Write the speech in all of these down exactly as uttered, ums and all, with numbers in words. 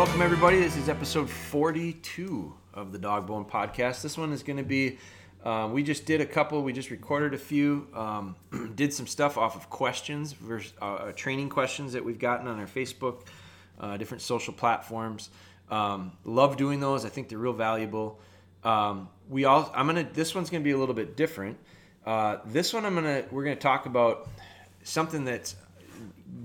welcome everybody. This is episode forty-two of the Dog Bone Podcast. This one is going to be, uh, we just did a couple, we just recorded a few, um, did some stuff off of questions, versus, uh, training questions that we've gotten on our Facebook, uh, different social platforms. Um, love doing those. I think they're real valuable. Um, we all, I'm going to, this one's going to be a little bit different. Uh, this one I'm going to, we're going to talk about something that's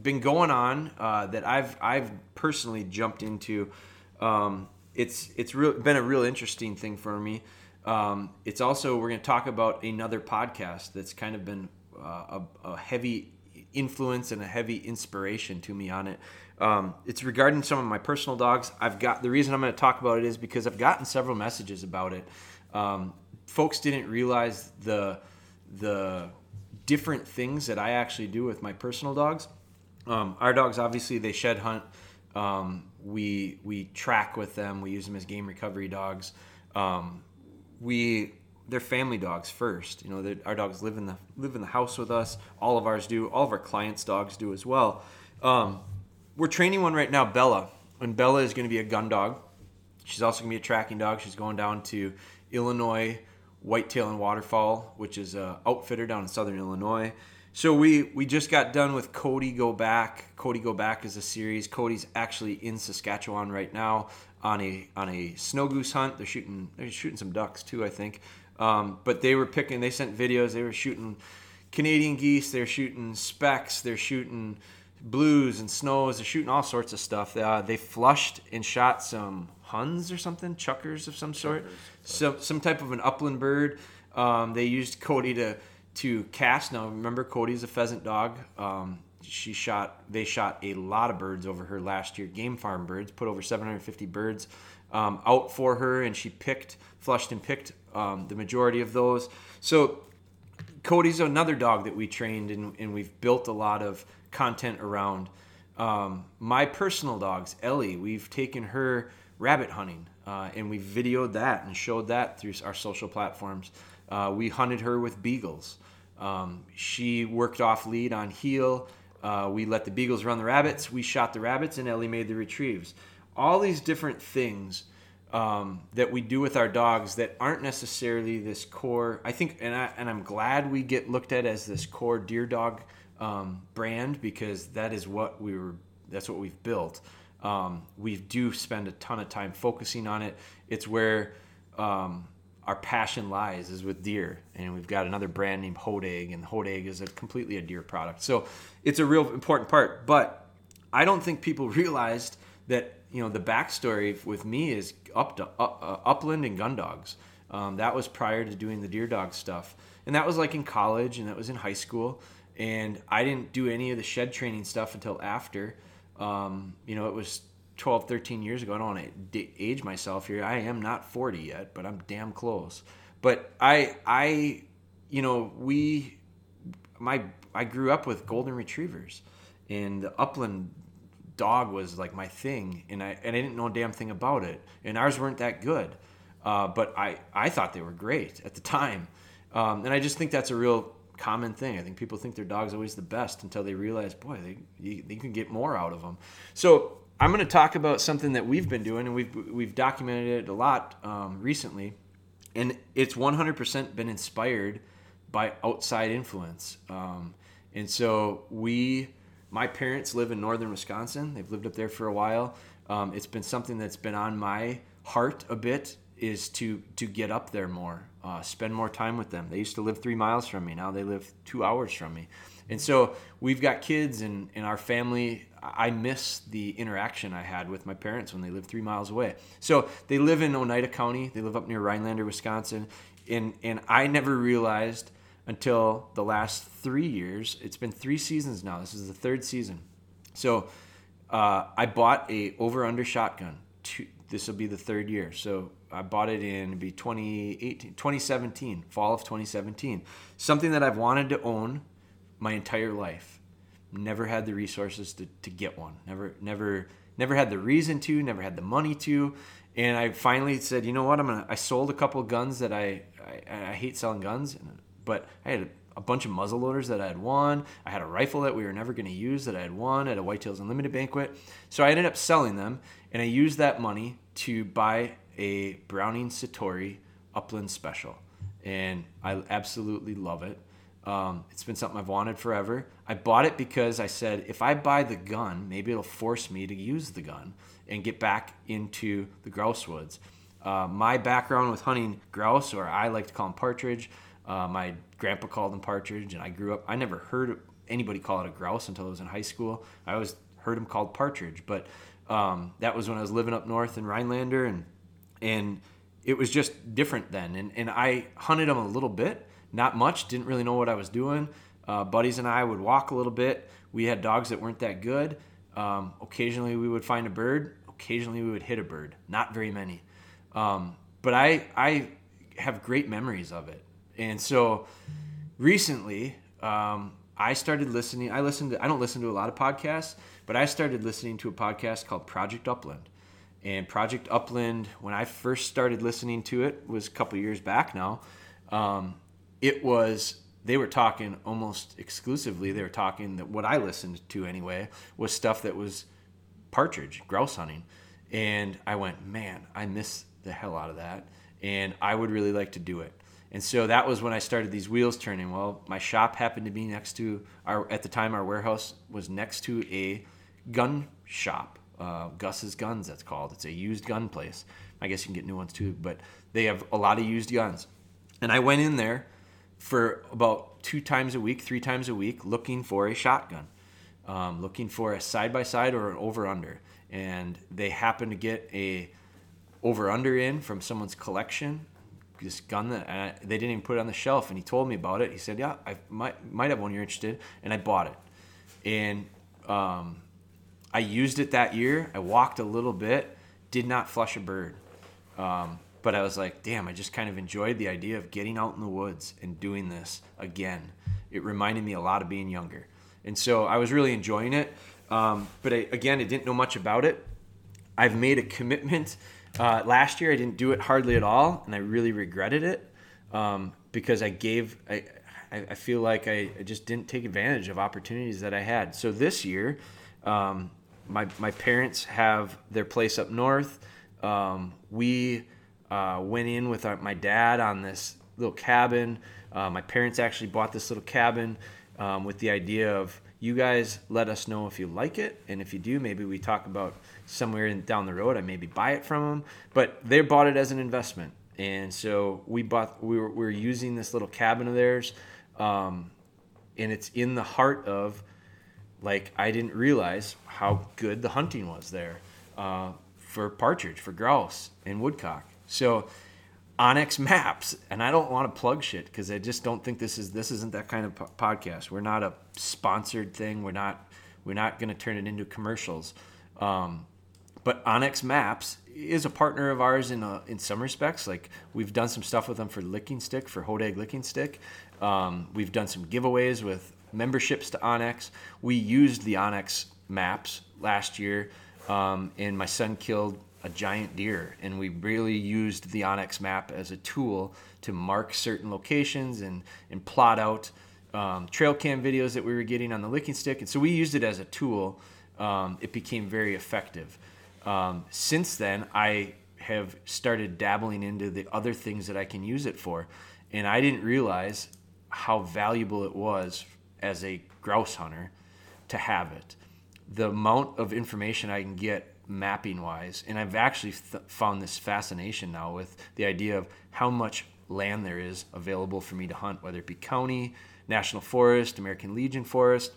been going on uh, that I've I've personally jumped into. Um, it's it's real, been a real interesting thing for me. Um, it's also, we're going to talk about another podcast that's kind of been uh, a, a heavy influence and a heavy inspiration to me on it. Um, it's regarding some of my personal dogs. I've got the reason I'm going to talk about it is because I've gotten several messages about it. Um, folks didn't realize the the different things that I actually do with my personal dogs. Um, our dogs, obviously, they shed hunt. Um, we we track with them. We use them as game recovery dogs. Um, we they're family dogs first. You know, our dogs live in the live in the house with us. All of ours do. All of our clients' dogs do as well. Um, we're training one right now, Bella, and Bella is going to be a gun dog. She's also going to be a tracking dog. She's going down to Illinois Whitetail and Waterfowl, which is an outfitter down in southern Illinois. So we, we just got done with Cody Go Back. Cody Go Back is a series. Cody's actually in Saskatchewan right now on a on a snow goose hunt. They're shooting they're shooting some ducks too, I think. Um, but they were picking. They sent videos. They were shooting Canadian geese. They're shooting specks. They're shooting blues and snows. They're shooting all sorts of stuff. Uh, they flushed and shot some Huns or something, chuckers of some sort, chuckers. some some type of an upland bird. Um, they used Cody to. to cast. Now remember, Cody's a pheasant dog. Um, she shot, they shot a lot of birds over her last year, game farm birds, put over seven hundred fifty birds um, out for her, and she picked, flushed and picked um, the majority of those. So Cody's another dog that we trained and, and we've built a lot of content around. Um, my personal dogs, Ellie, we've taken her rabbit hunting uh, and we videoed that and showed that through our social platforms. Uh, we hunted her with beagles. Um, she worked off lead on heel. Uh, we let the beagles run the rabbits. We shot the rabbits, and Ellie made the retrieves. All these different things um, that we do with our dogs that aren't necessarily this core. I think, and, I, and I'm glad we get looked at as this core deer dog um, brand, because that is what we were. That's what we've built. Um, we do spend a ton of time focusing on it. It's where. Um, Our passion lies is with deer, and we've got another brand named Hoedag, and Hoedag is a completely a deer product. So it's a real important part, but I don't think people realized that, you know, the backstory with me is up to, up, uh, upland and gun dogs. Um, that was prior to doing the deer dog stuff, and that was like in college, and that was in high school, and I didn't do any of the shed training stuff until after. Um, you know, it was twelve, thirteen years ago. I don't want to age myself here. I am not forty yet, but I'm damn close. But I, I, you know, we, my, I grew up with golden retrievers, and the upland dog was like my thing, and I, and I didn't know a damn thing about it, and ours weren't that good, uh, but I, I thought they were great at the time, um, and I just think that's a real common thing. I think people think their dog's always the best until they realize, boy, they, you, you can get more out of them. So I'm going to talk about something that we've been doing, and we've we've documented it a lot um, recently, and it's one hundred percent been inspired by outside influence. Um, and so we, my parents live in northern Wisconsin. They've lived up there for a while. Um, it's been something that's been on my heart a bit, is to to get up there more, uh, spend more time with them. They used to live three miles from me. Now they live two hours from me. And so we've got kids, and, and our family, I miss the interaction I had with my parents when they lived three miles away. So they live in Oneida County. They live up near Rhinelander, Wisconsin. And and I never realized until the last three years, it's been three seasons now. This is the third season. So uh, I bought a over-under shotgun. This will be the third year. So I bought it in it'd be twenty eighteen, twenty seventeen, fall of twenty seventeen. Something that I've wanted to own my entire life. Never had the resources to, to get one. Never, never, never had the reason to. Never had the money to. And I finally said, you know what? I'm gonna. I sold a couple of guns that I I, I hate selling guns, but I had a bunch of muzzleloaders that I had won. I had a rifle that we were never going to use that I had won at a Whitetails Unlimited banquet. So I ended up selling them, and I used that money to buy a Browning Satori Upland Special. And I absolutely love it. Um, it's been something I've wanted forever. I bought it because I said, if I buy the gun, maybe it'll force me to use the gun and get back into the grouse woods. Uh, my background with hunting grouse, or I like to call them partridge, uh, my grandpa called them partridge, and I grew up, I never heard anybody call it a grouse until I was in high school. I always heard them called partridge, but um, that was when I was living up north in Rhinelander, and and it was just different then. And, and I hunted them a little bit, not much, didn't really know what I was doing. Uh, buddies and I would walk a little bit. We had dogs that weren't that good. Um, occasionally we would find a bird. Occasionally we would hit a bird. Not very many. Um, but I I have great memories of it. And so recently um, I started listening. I listened to, I don't listen to a lot of podcasts, but I started listening to a podcast called Project Upland. And Project Upland, when I first started listening to it, was a couple years back now. Um, it was, they were talking almost exclusively, they were talking that what I listened to anyway was stuff that was partridge, grouse hunting. And I went, man, I miss the hell out of that. And I would really like to do it. And so that was when I started these wheels turning. Well, my shop happened to be next to, our at the time, our warehouse was next to a gun shop. Uh, Gus's Guns, that's called. It's a used gun place. I guess you can get new ones too, but they have a lot of used guns. And I went in there for about two times a week, three times a week, looking for a shotgun, um, looking for a side-by-side or an over-under. And they happened to get a over-under in from someone's collection, this gun that I, they didn't even put it on the shelf. And he told me about it. He said, yeah, I might, might have one you're interested in. And I bought it. And um, I used it that year. I walked a little bit, did not flush a bird. Um, but I was like, damn, I just kind of enjoyed the idea of getting out in the woods and doing this again. It reminded me a lot of being younger. And so I was really enjoying it. Um, but I, again, I didn't know much about it. I've made a commitment. Uh, last year, I didn't do it hardly at all, and I really regretted it um, because I gave I, – I, I feel like I, I just didn't take advantage of opportunities that I had. So this year, um, my, my parents have their place up north. Um, we uh, went in with our, my dad on this little cabin. Uh, my parents actually bought this little cabin um, with the idea of, you guys let us know if you like it, and if you do, maybe we talk about somewhere in, down the road. I maybe buy it from them, but they bought it as an investment, and so we bought. We were, we were using this little cabin of theirs, um, and it's in the heart of, like, I didn't realize how good the hunting was there uh, for partridge, for grouse, and woodcock. So Onyx Maps, and I don't want to plug shit because I just don't think this is this isn't that kind of po- podcast. We're not a sponsored thing. We're not we're not going to turn it into commercials. Um, but Onyx Maps is a partner of ours in a, in some respects. Like, we've done some stuff with them for Licking Stick, for Hoedag Licking Stick. Um, we've done some giveaways with memberships to Onyx. We used the Onyx Maps last year, um, and my son killed a giant deer, and we really used the Onyx Map as a tool to mark certain locations and and plot out um, trail cam videos that we were getting on the Licking Stick, and so we used it as a tool. Um, it became very effective. Um, since then, I have started dabbling into the other things that I can use it for, and I didn't realize how valuable it was as a grouse hunter to have it. The amount of information I can get mapping wise, and I've actually th- found this fascination now with the idea of how much land there is available for me to hunt, whether it be county, national forest, American Legion forest,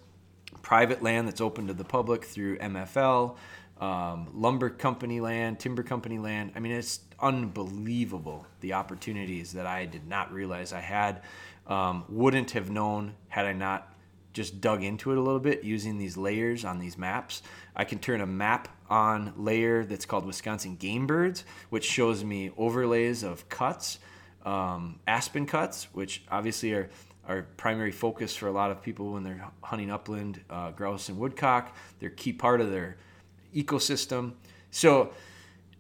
private land that's open to the public through M F L, um, lumber company land, timber company land. I mean, it's unbelievable the opportunities that I did not realize I had, um, wouldn't have known had I not just dug into it a little bit using these layers on these maps. I can turn a map on layer that's called Wisconsin Game Birds, which shows me overlays of cuts, um, aspen cuts, which obviously are our primary focus for a lot of people when they're hunting upland, uh, grouse and woodcock. They're a key part of their ecosystem. So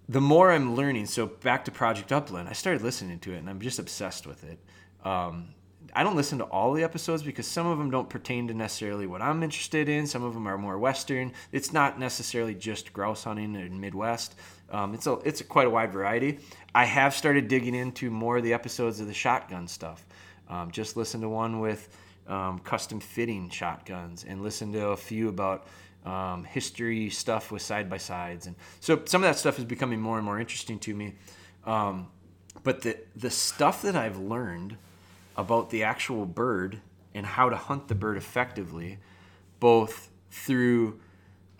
the more I'm learning, so back to Project Upland, I started listening to it and I'm just obsessed with it. Um, I don't listen to all the episodes because some of them don't pertain to necessarily what I'm interested in. Some of them are more Western. It's not necessarily just grouse hunting in Midwest. Um, it's a, it's a quite a wide variety. I have started digging into more of the episodes of the shotgun stuff. Um, just listened to one with um, custom fitting shotguns and listened to a few about um, history stuff with side-by-sides. And so some of that stuff is becoming more and more interesting to me. Um, but the the stuff that I've learned about the actual bird and how to hunt the bird effectively, both through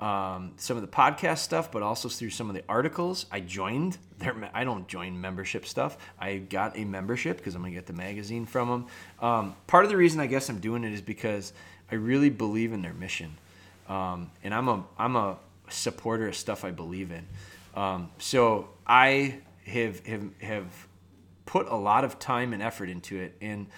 um, some of the podcast stuff, but also through some of the articles. I joined their, I don't join membership stuff. I got a membership because I'm gonna get the magazine from them. Um, part of the reason I guess I'm doing it is because I really believe in their mission. Um, and I'm a, I'm a supporter of stuff I believe in. Um, so I have, have, have, put a lot of time and effort into it, and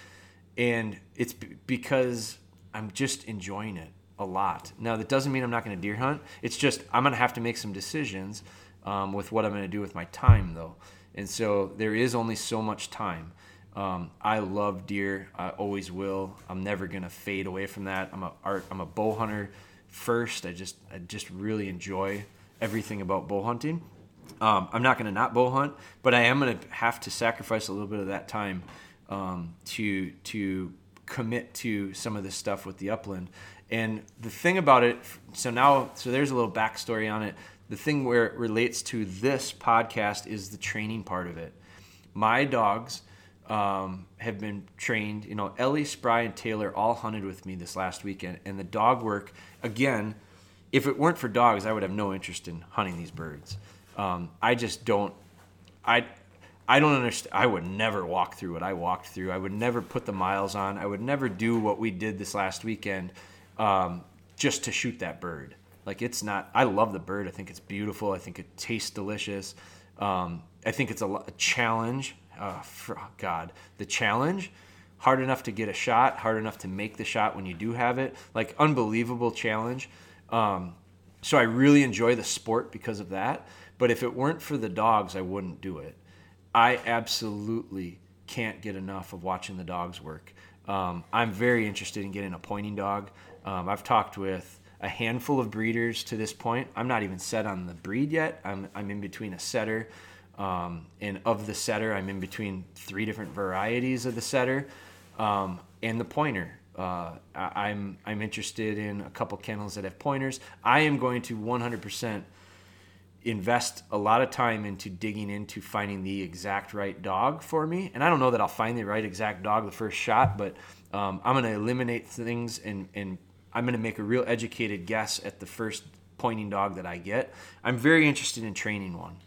and it's b- because I'm just enjoying it a lot. Now, that doesn't mean I'm not going to deer hunt. It's just I'm going to have to make some decisions um, with what I'm going to do with my time, though. And so there is only so much time. Um, I love deer. I always will. I'm never going to fade away from that. I'm a art. I'm a bow hunter first. I just I just really enjoy everything about bow hunting. Um, I'm not going to not bow hunt, but I am going to have to sacrifice a little bit of that time um, to to commit to some of this stuff with the upland. And the thing about it, so now, so there's a little backstory on it. The thing where it relates to this podcast is the training part of it. My dogs um, have been trained. You know, Ellie, Spry, and Taylor all hunted with me this last weekend, and the dog work again. If it weren't for dogs, I would have no interest in hunting these birds. Um, I just don't, I, I don't understand. I would never walk through what I walked through. I would never put the miles on. I would never do what we did this last weekend, um, just to shoot that bird. Like it's not, I love the bird. I think it's beautiful. I think it tastes delicious. Um, I think it's a, a challenge. Uh, for, oh God, the challenge, hard enough to get a shot, hard enough to make the shot when you do have it, like unbelievable challenge. Um, so I really enjoy the sport because of that. But if it weren't for the dogs, I wouldn't do it. I absolutely can't get enough of watching the dogs work. Um, I'm very interested in getting a pointing dog. Um, I've talked with a handful of breeders to this point. I'm not even set on the breed yet. I'm I'm in between a setter. Um, and of the setter, I'm in between three different varieties of the setter um, and the pointer. Uh, I'm, I'm interested in a couple kennels that have pointers. I am going to one hundred percent invest a lot of time into digging into finding the exact right dog for me. And I don't know that I'll find the right exact dog the first shot, but um, I'm going to eliminate things and, and I'm going to make a real educated guess at the first pointing dog that I get. I'm very interested in training one.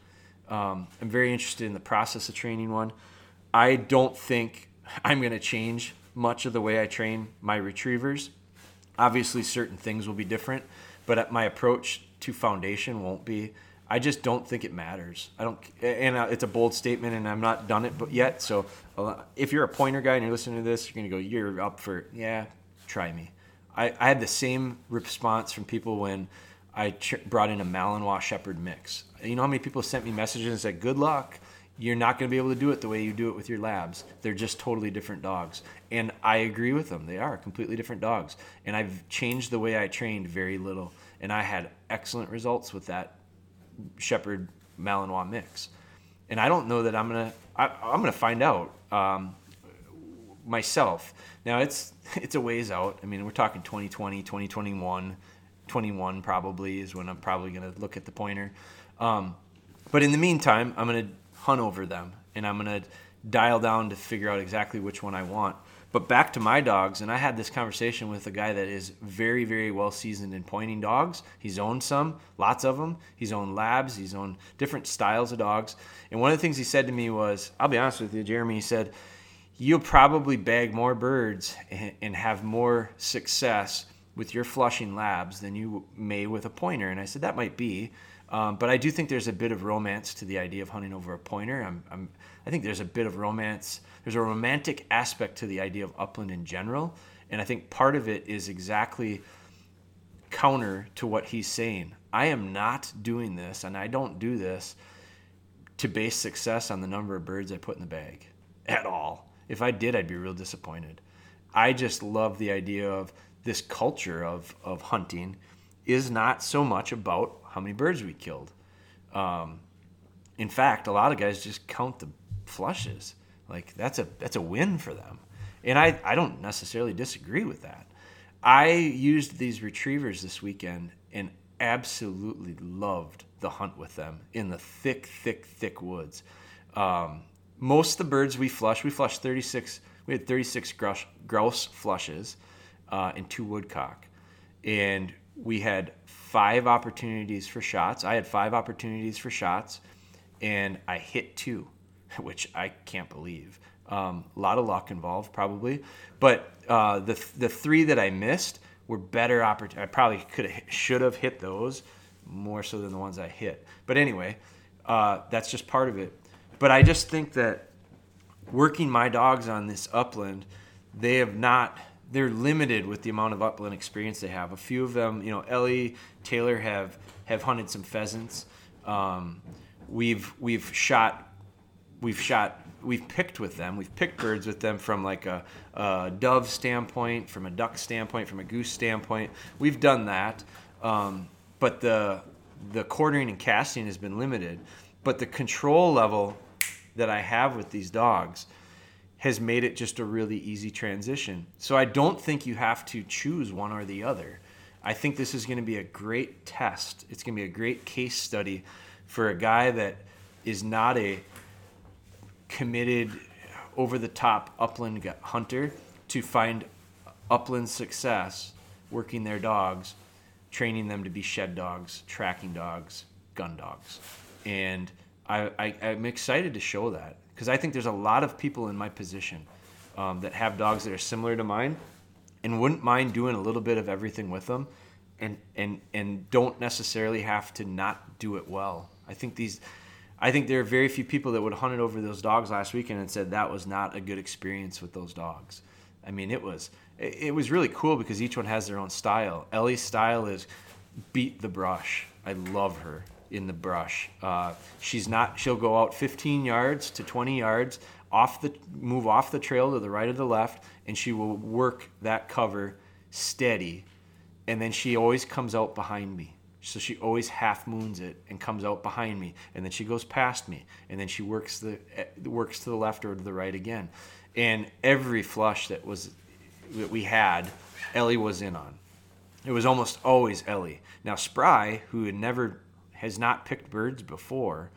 Um, I'm very interested in the process of training one. I don't think I'm going to change much of the way I train my retrievers. Obviously, certain things will be different, but my approach to foundation won't be. I just don't think it matters. I don't, and it's a bold statement, and I'm not done it but yet. So, if you're a pointer guy and you're listening to this, you're gonna go, "You're up for, yeah, try me." I, I had the same response from people when I ch- brought in a Malinois Shepherd mix. You know how many people sent me messages and said, "Good luck. You're not gonna be able to do it the way you do it with your labs. They're just totally different dogs." And I agree with them. They are completely different dogs. And I've changed the way I trained very little, and I had excellent results with that Shepherd Malinois mix. And I don't know that I'm gonna I, I'm gonna find out um, myself. Now it's it's a ways out. I mean, we're talking twenty twenty, twenty twenty-one, twenty-one probably is when I'm probably gonna look at the pointer. Um, but in the meantime, I'm gonna hunt over them, and I'm gonna dial down to figure out exactly which one I want. But back to my dogs, and I had this conversation with a guy that is very, very well seasoned in pointing dogs. He's owned some, lots of them. He's owned labs. He's owned different styles of dogs. And one of the things he said to me was, I'll be honest with you, Jeremy, he said, "You'll probably bag more birds and have more success with your flushing labs than you may with a pointer." And I said, that might be. Um, but I do think there's a bit of romance to the idea of hunting over a pointer. I'm, I'm, I think there's a bit of romance. There's a romantic aspect to the idea of upland in general. And I think part of it is exactly counter to what he's saying. I am not doing this, and I don't do this to base success on the number of birds I put in the bag at all. If I did, I'd be real disappointed. I just love the idea of this culture of of hunting is not so much about how many birds we killed. Um, in fact, a lot of guys just count the flushes. Like that's a that's a win for them. And I, I don't necessarily disagree with that. I used these retrievers this weekend and absolutely loved the hunt with them in the thick, thick, thick woods. Um, most of the birds we flushed, we flushed thirty-six. We had thirty-six grouse, grouse flushes uh, and two woodcock. And we had five opportunities for shots. I had five opportunities for shots, and I hit two, which I can't believe. Um, a lot of luck involved, probably, but uh, the the three that I missed were better opportunities. I probably could have should have hit those more so than the ones I hit. But anyway, uh, that's just part of it. But I just think that working my dogs on this upland, they have not. They're limited with the amount of upland experience they have. A few of them, you know, Ellie, Taylor have have hunted some pheasants. Um, we've we've shot we've shot. We've picked with them. We've picked birds with them from like a, a dove standpoint, from a duck standpoint, from a goose standpoint. We've done that, um, but the the quartering and casting has been limited. But the control level that I have with these dogs has made it just a really easy transition. So I don't think you have to choose one or the other. I think this is going to be a great test. It's going to be a great case study for a guy that is not a committed over-the-top upland hunter to find upland success working their dogs, training them to be shed dogs, tracking dogs, gun dogs. And I, I, I'm excited to show that because I think there's a lot of people in my position um, that have dogs that are similar to mine and wouldn't mind doing a little bit of everything with them and and and don't necessarily have to not do it well. I think these... I think there are very few people that would have hunted over those dogs last weekend and said that was not a good experience with those dogs. I mean, it was it was really cool because each one has their own style. Ellie's style is beat the brush. I love her in the brush. Uh, she's not. She'll go out fifteen yards to twenty yards, off the move off the trail to the right or the left, and she will work that cover steady. And then she always comes out behind me. So she always half moons it and comes out behind me, and then she goes past me, and then she works the works to the left or to the right again. And every flush that was that we had, Ellie was in on. It was almost always Ellie. Now Spry, who had never has not picked birds before,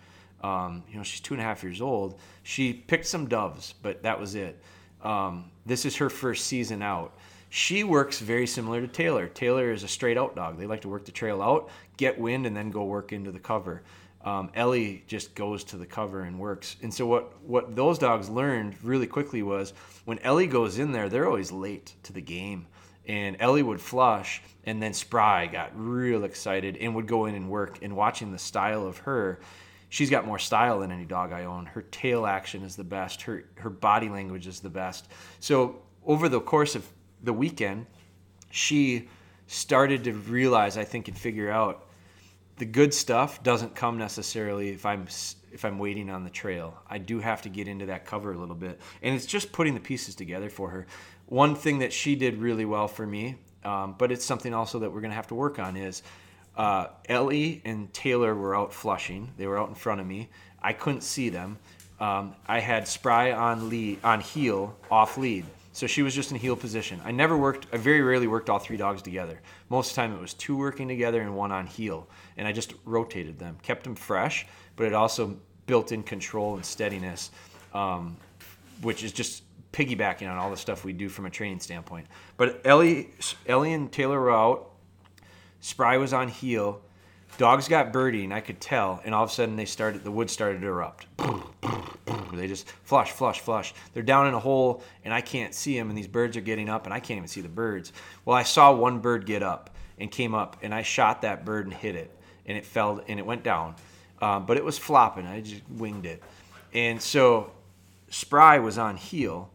um, you know she's two and a half years old. She picked some doves, but that was it. Um, this is her first season out. She works very similar to Taylor. Taylor is a straight-out dog. They like to work the trail out, get wind, and then go work into the cover. Um, Ellie just goes to the cover and works. And so what, what those dogs learned really quickly was when Ellie goes in there, they're always late to the game. And Ellie would flush, and then Spry got real excited and would go in and work. And watching the style of her, she's got more style than any dog I own. Her tail action is the best. Her, her body language is the best. So over the course of the weekend, she started to realize, I think, and figure out the good stuff doesn't come necessarily if I'm if I'm waiting on the trail. I do have to get into that cover a little bit. And it's just putting the pieces together for her. One thing that she did really well for me, um, but it's something also that we're going to have to work on, is uh, Ellie and Taylor were out flushing. They were out in front of me. I couldn't see them. Um, I had Spry on lead, on heel, off lead. So she was just in heel position. I never worked, I very rarely worked all three dogs together. Most of the time it was two working together and one on heel. And I just rotated them, kept them fresh, but it also built in control and steadiness, um, which is just piggybacking on all the stuff we do from a training standpoint. But Ellie, Ellie and Taylor were out. Spry was on heel. Dogs got birding, I could tell, and all of a sudden they started. The wood started to erupt. They just flush, flush, flush. They're down in a hole, and I can't see them, and these birds are getting up, and I can't even see the birds. Well, I saw one bird get up and came up, and I shot that bird and hit it, and it fell, and it went down. Um, but it was flopping. I just winged it. And so Spry was on heel,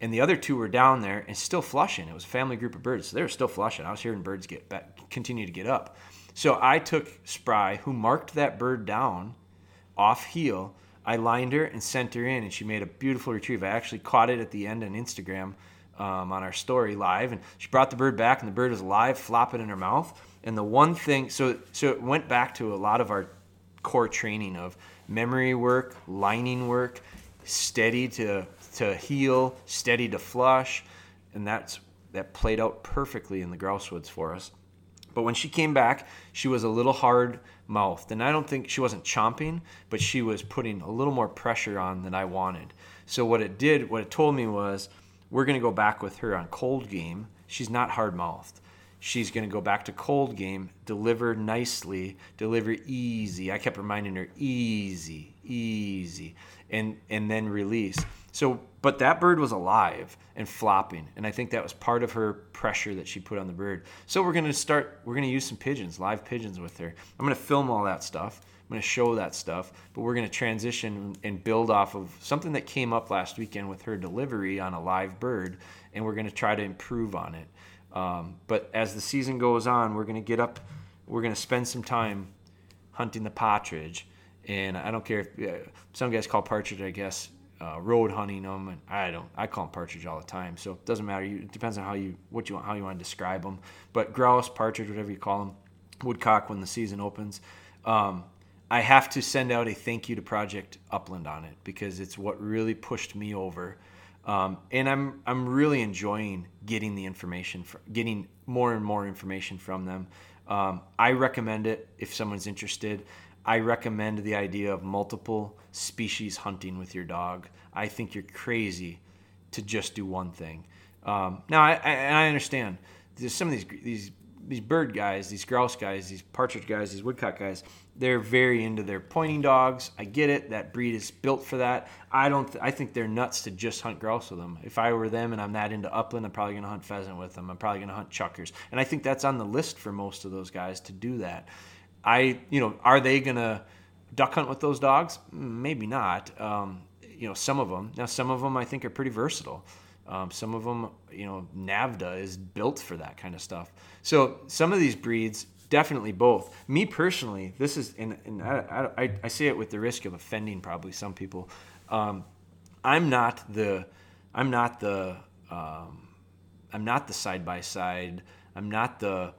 and the other two were down there and still flushing. It was a family group of birds, so they were still flushing. I was hearing birds get back, continue to get up. So I took Spry, who marked that bird down off heel. I lined her and sent her in, and she made a beautiful retrieve. I actually caught it at the end on Instagram um, on our story live, and she brought the bird back, and the bird was alive, flopping in her mouth. And the one thing, so so it went back to a lot of our core training of memory work, lining work, steady to to heel, steady to flush, and that's that played out perfectly in the grouse woods for us. But when she came back, she was a little hard-mouthed, and I don't think she wasn't chomping, but she was putting a little more pressure on than I wanted. So what it did, what it told me was, we're going to go back with her on cold game. She's not hard-mouthed. She's going to go back to cold game, deliver nicely, deliver easy. I kept reminding her, easy, easy, and and then release. So, but that bird was alive and flopping, and I think that was part of her pressure that she put on the bird. So we're going to start, we're going to use some pigeons, live pigeons with her. I'm going to film all that stuff. I'm going to show that stuff, but we're going to transition and build off of something that came up last weekend with her delivery on a live bird, and we're going to try to improve on it. Um, but as the season goes on, we're going to get up, we're going to spend some time hunting the partridge. And I don't care if uh, some guys call partridge, I guess, uh, road hunting them. And I don't, I call them partridge all the time. So it doesn't matter. You, it depends on how you, what you want, how you want to describe them, but grouse, partridge, whatever you call them, woodcock when the season opens. Um, I have to send out a thank you to Project Upland on it because it's what really pushed me over. Um, and I'm I'm really enjoying getting the information, for, getting more and more information from them. Um, I recommend it if someone's interested. I recommend the idea of multiple species hunting with your dog. I think you're crazy to just do one thing. Um, now, I, I, and I understand there's some of these these these bird guys, these grouse guys, these partridge guys, these woodcock guys. They're very into their pointing dogs. I get it. That breed is built for that. I don't. Th- I think they're nuts to just hunt grouse with them. If I were them and I'm that into upland, I'm probably going to hunt pheasant with them. I'm probably going to hunt chuckers. And I think that's on the list for most of those guys to do that. I, you know, are they going to duck hunt with those dogs? Maybe not. Um, you know, some of them. Now, some of them I think are pretty versatile. Um, some of them, you know, NAVDA is built for that kind of stuff. So some of these breeds. Definitely both. Me personally, this is, and, and I, I, I say it with the risk of offending probably some people. Um, I'm not the, I'm not the, um, I'm not the side by side. I'm not the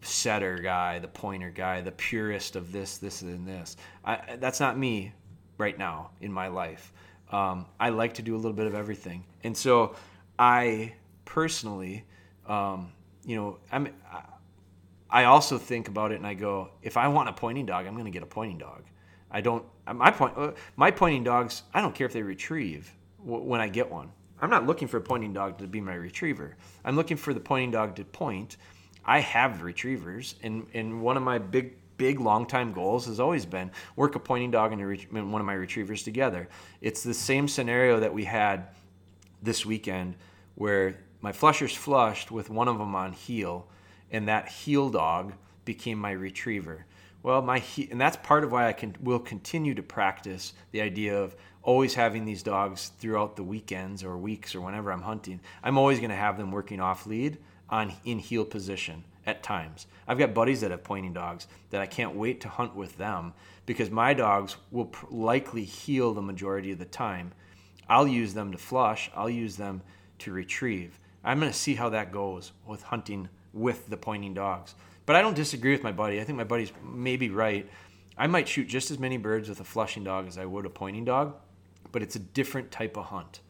setter guy, the pointer guy, the purist of this, this, and this. I, that's not me right now in my life. Um, I like to do a little bit of everything, and so I personally, um, you know, I'm. I, I also think about it and I go, if I want a pointing dog, I'm going to get a pointing dog. I don't, my point, my pointing dogs, I don't care if they retrieve when I get one. I'm not looking for a pointing dog to be my retriever. I'm looking for the pointing dog to point. I have retrievers, and, and one of my big, big long-time goals has always been work a pointing dog and, a, and one of my retrievers together. It's the same scenario that we had this weekend where my flushers flushed with one of them on heel, and that heel dog became my retriever. Well, my he- and that's part of why I can will continue to practice the idea of always having these dogs throughout the weekends or weeks or whenever I'm hunting. I'm always going to have them working off lead on in heel position at times. I've got buddies that have pointing dogs that I can't wait to hunt with them because my dogs will pr- likely heel the majority of the time. I'll use them to flush. I'll use them to retrieve. I'm going to see how that goes with hunting with the pointing dogs. But I don't disagree with my buddy. I think my buddy's maybe right. I might shoot just as many birds with a flushing dog as I would a pointing dog, but it's a different type of hunt.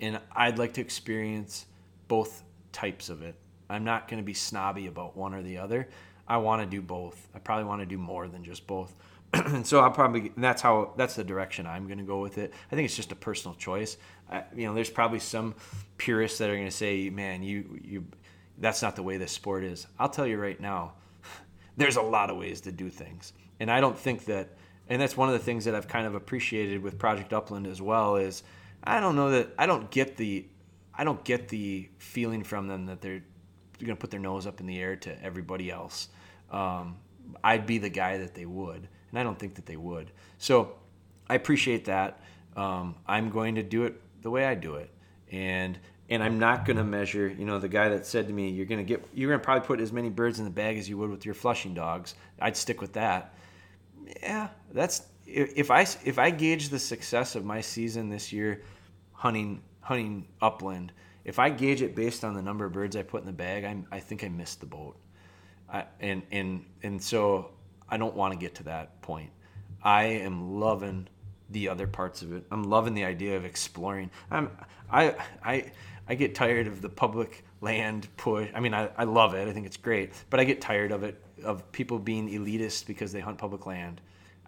And I'd like to experience both types of it. I'm not going to be snobby about one or the other. I want to do both. I probably want to do more than just both. And so I'll probably, and that's how, that's the direction I'm going to go with it. I think it's just a personal choice. I, you know, there's probably some purists that are going to say, man, you, you, that's not the way this sport is. I'll tell you right now, there's a lot of ways to do things. And I don't think that, and that's one of the things that I've kind of appreciated with Project Upland as well is, I don't know that, I don't get the, I don't get the feeling from them that they're going to put their nose up in the air to everybody else. Um, I'd be the guy that they would, and I don't think that they would. So I appreciate that. Um, I'm going to do it the way I do it. And And I'm not going to measure, you know, the guy that said to me, you're going to get, you're going to probably put as many birds in the bag as you would with your flushing dogs. I'd stick with that. Yeah, that's, if I, if I gauge the success of my season this year hunting, hunting upland, if I gauge it based on the number of birds I put in the bag, I'm, I think I missed the boat. I, and and and so I don't want to get to that point. I am loving the other parts of it. I'm loving the idea of exploring. I'm I I I get tired of the public land push. I mean, I, I love it. I think it's great, but I get tired of it, of people being elitist because they hunt public land.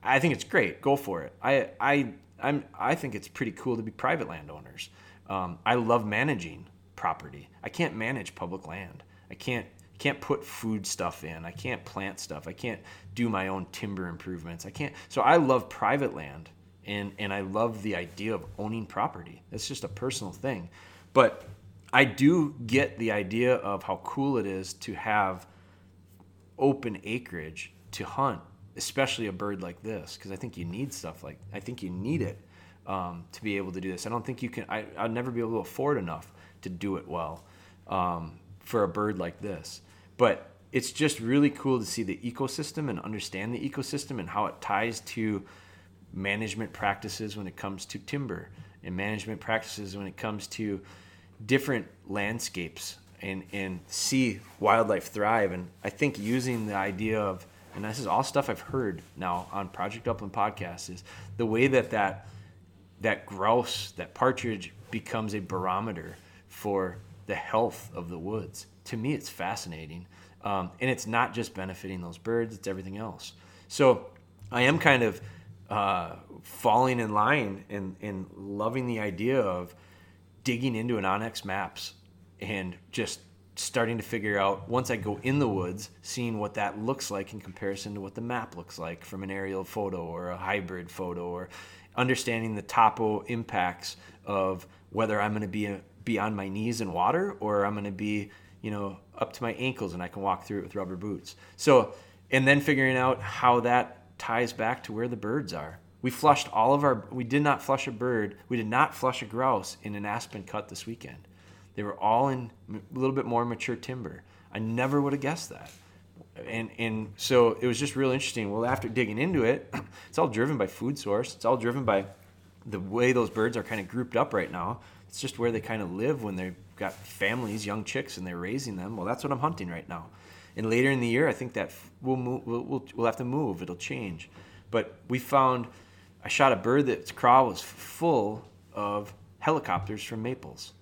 I think it's great. Go for it. I I I'm I think it's pretty cool to be private landowners. Um, I love managing property. I can't manage public land. I can't can't put food stuff in. I can't plant stuff. I can't do my own timber improvements. I can't. So I love private land, and and I love the idea of owning property. It's just a personal thing, but I do get the idea of how cool it is to have open acreage to hunt, especially a bird like this, because I think you need stuff like, I think you need it um, to be able to do this. I don't think you can, I, I'd never be able to afford enough to do it well um, for a bird like this. But it's just really cool to see the ecosystem and understand the ecosystem and how it ties to management practices when it comes to timber and management practices when it comes to different landscapes, and, and see wildlife thrive. And I think using the idea of, and this is all stuff I've heard now on Project Upland Podcast, is the way that that, that grouse, that partridge becomes a barometer for the health of the woods. To me, it's fascinating. Um, and it's not just benefiting those birds, it's everything else. So I am kind of uh, falling in line and, and loving the idea of digging into an Onyx Maps and just starting to figure out, once I go in the woods, seeing what that looks like in comparison to what the map looks like from an aerial photo or a hybrid photo, or understanding the topo impacts of whether I'm going to be a, be on my knees in water, or I'm going to be, you know, up to my ankles and I can walk through it with rubber boots. So, and then figuring out how that ties back to where the birds are. We flushed all of our, we did not flush a bird. We did not flush a grouse in an aspen cut this weekend. They were all in a little bit more mature timber. I never would have guessed that. And and so it was just real interesting. Well, after digging into it, it's all driven by food source. It's all driven by the way those birds are kind of grouped up right now. It's just where they kind of live when they've got families, young chicks, and they're raising them. Well, that's what I'm hunting right now. And later in the year, I think that we'll move, we'll, we'll, we'll have to move. It'll change. But we found... I shot a bird that its craw was full of helicopters from maples.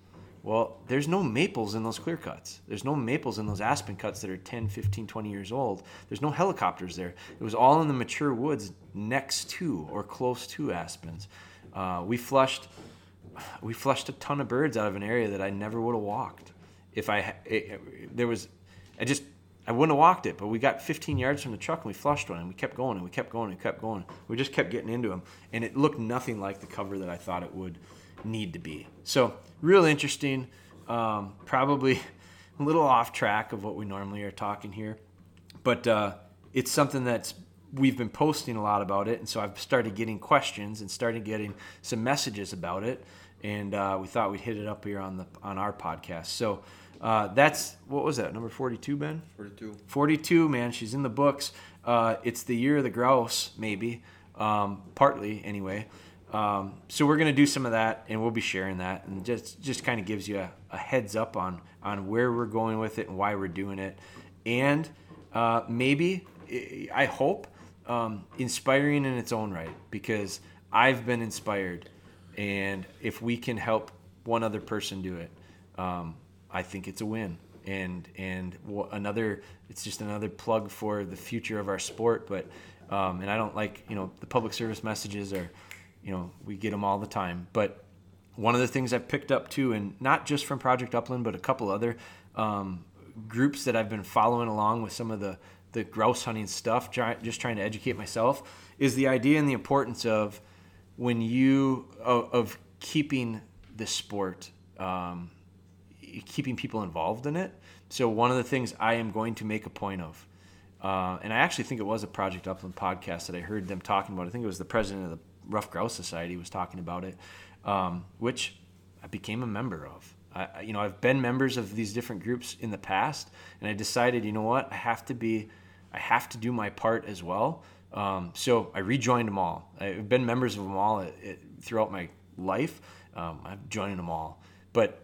Well, there's no maples in those clear cuts. There's no maples in those aspen cuts that are ten, fifteen, twenty years old. There's no helicopters there. It was all in the mature woods next to or close to aspens. Uh, we flushed we flushed a ton of birds out of an area that I never would have walked. If I it, there was I just I wouldn't have walked it, but we got fifteen yards from the truck and we flushed one, and we kept going and we kept going and kept going. We just kept getting into them, and it looked nothing like the cover that I thought it would need to be. So real interesting, um, probably a little off track of what we normally are talking here, but uh, it's something that's, we've been posting a lot about it, and so I've started getting questions and started getting some messages about it, and uh, we thought we'd hit it up here on the on our podcast. So. Uh, that's, what was that, number forty-two, Ben? forty-two. forty-two, man, she's in the books. Uh, it's the year of the grouse, maybe, um, partly anyway. Um, so we're going to do some of that, and we'll be sharing that. And just just kind of gives you a, a heads up on, on where we're going with it and why we're doing it. And uh, maybe, I hope, um, inspiring in its own right, because I've been inspired. And if we can help one other person do it, um I think it's a win, and and another. It's just another plug for the future of our sport. But um, and I don't like, you know, the public service messages are, you know, we get them all the time. But one of the things I've picked up too, and not just from Project Upland, but a couple other um, groups that I've been following along with some of the the grouse hunting stuff, just trying to educate myself, is the idea and the importance of when you of, of keeping the sport. Um, keeping people involved in it. So one of the things I am going to make a point of, uh, and I actually think it was a Project Upland podcast that I heard them talking about. I think it was the president of the Ruffed Grouse Society was talking about it, um, which I became a member of. I, you know, I've been members of these different groups in the past, and I decided, you know what, I have to be, I have to do my part as well. Um, so I rejoined them all. I've been members of them all it, it, throughout my life. Um, I've joined them all. But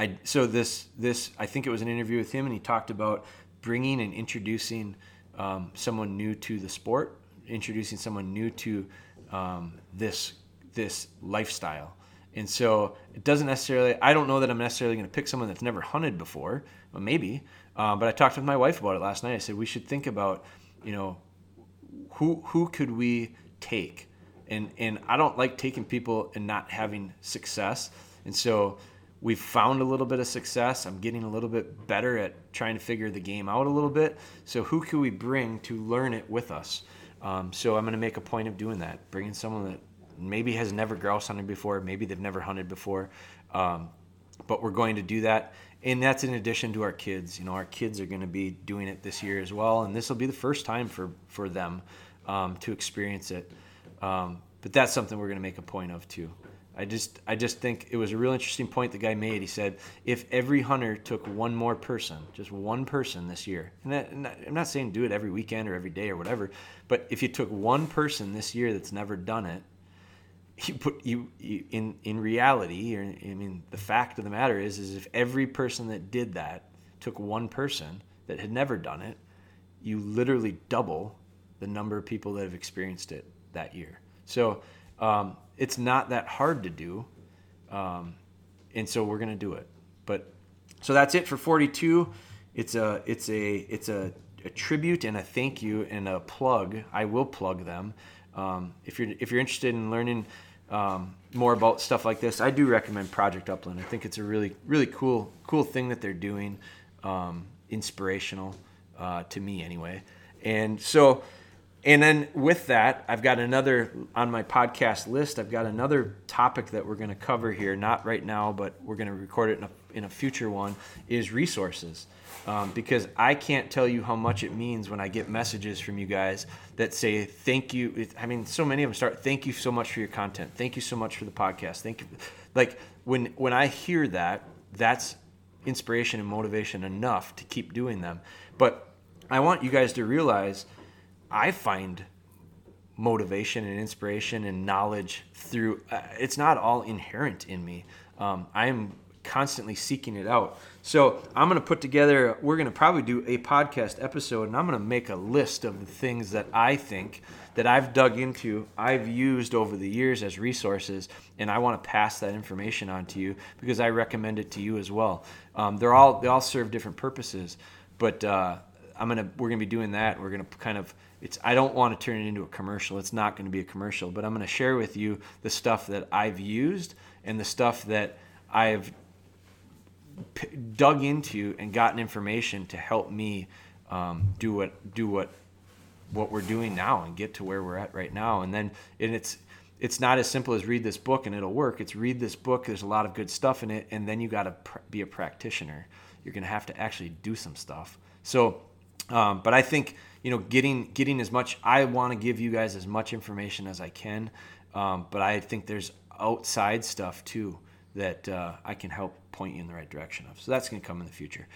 I so this this I think it was an interview with him, and he talked about bringing and introducing um, someone new to the sport, introducing someone new to um, this this lifestyle. And so it doesn't necessarily, I don't know that I'm necessarily going to pick someone that's never hunted before, well, maybe. Uh, but I talked with my wife about it last night. I said, we should think about, you know, who who could we take? And and I don't like taking people and not having success. And so we've found a little bit of success. I'm getting a little bit better at trying to figure the game out a little bit. So who could we bring to learn it with us? Um, so I'm going to make a point of doing that, bringing someone that maybe has never grouse hunted before, maybe they've never hunted before, um, but we're going to do that. And that's in addition to our kids. You know, our kids are going to be doing it this year as well, and this will be the first time for, for them um, to experience it. Um, but that's something we're going to make a point of too. I just I just think it was a real interesting point the guy made. He said, if every hunter took one more person, just one person this year, and, that, and I'm not saying do it every weekend or every day or whatever, but if you took one person this year that's never done it, you put you, you in in reality, or I mean, the fact of the matter is, is if every person that did that took one person that had never done it, you literally double the number of people that have experienced it that year. So um, it's not that hard to do. Um, and so we're going to do it. But so that's it for forty-two. It's a, it's a, it's a, a tribute and a thank you and a plug. I will plug them. Um, if you're, if you're interested in learning um, more about stuff like this, I do recommend Project Upland. I think it's a really, really cool, cool thing that they're doing. Um, inspirational uh, to me anyway. And so, And then with that, I've got another on my podcast list. I've got another topic that we're going to cover here, not right now, but we're going to record it in a, in a future one, is resources. Um, because I can't tell you how much it means when I get messages from you guys that say, thank you. I mean, so many of them start, thank you so much for your content. Thank you so much for the podcast. Thank you. Like when, when I hear that, that's inspiration and motivation enough to keep doing them. But I want you guys to realize I find motivation and inspiration and knowledge through, uh, it's not all inherent in me. Um, I am constantly seeking it out. So I'm going to put together, we're going to probably do a podcast episode, and I'm going to make a list of the things that I think that I've dug into, I've used over the years as resources, and I want to pass that information on to you because I recommend it to you as well. Um, they're all, they all serve different purposes, but uh, I'm going to, we're going to be doing that. We're going to kind of, It's. I don't want to turn it into a commercial. It's not going to be a commercial, but I'm going to share with you the stuff that I've used and the stuff that I've p- dug into and gotten information to help me um, do what do what what we're doing now and get to where we're at right now. And then and it's it's not as simple as read this book and it'll work. It's read this book. There's a lot of good stuff in it, and then you got to pr- be a practitioner. You're going to have to actually do some stuff. So, um, but I think. You know, getting getting as much, I want to give you guys as much information as I can, um, but I think there's outside stuff too that uh, I can help point you in the right direction of. So that's going to come in the future.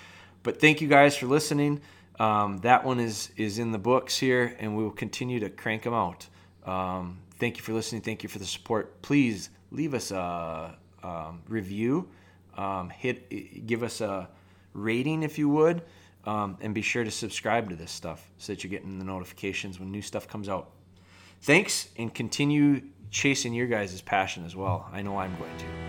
But thank you guys for listening. Um, that one is is in the books here, and we will continue to crank them out. Um, thank you for listening. Thank you for the support. Please leave us a um, review. Um, hit give us a rating if you would. Um, and be sure to subscribe to this stuff so that you're getting the notifications when new stuff comes out. Thanks, and continue chasing your guys' passion as well. I know I'm going to.